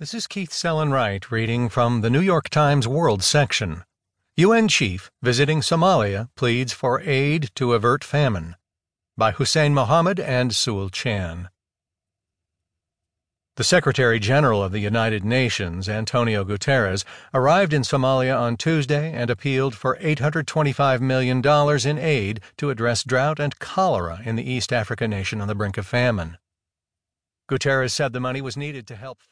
This is Keith Sellon-Wright reading from the New York Times World section. UN chief visiting Somalia pleads for aid to avert famine, by Hussein Mohamed and Sewell Chan. The Secretary-General of the United Nations, António Guterres, arrived in Somalia on Tuesday and appealed for $825 million in aid to address drought and cholera in the East African nation on the brink of famine. Guterres said the money was needed to help fight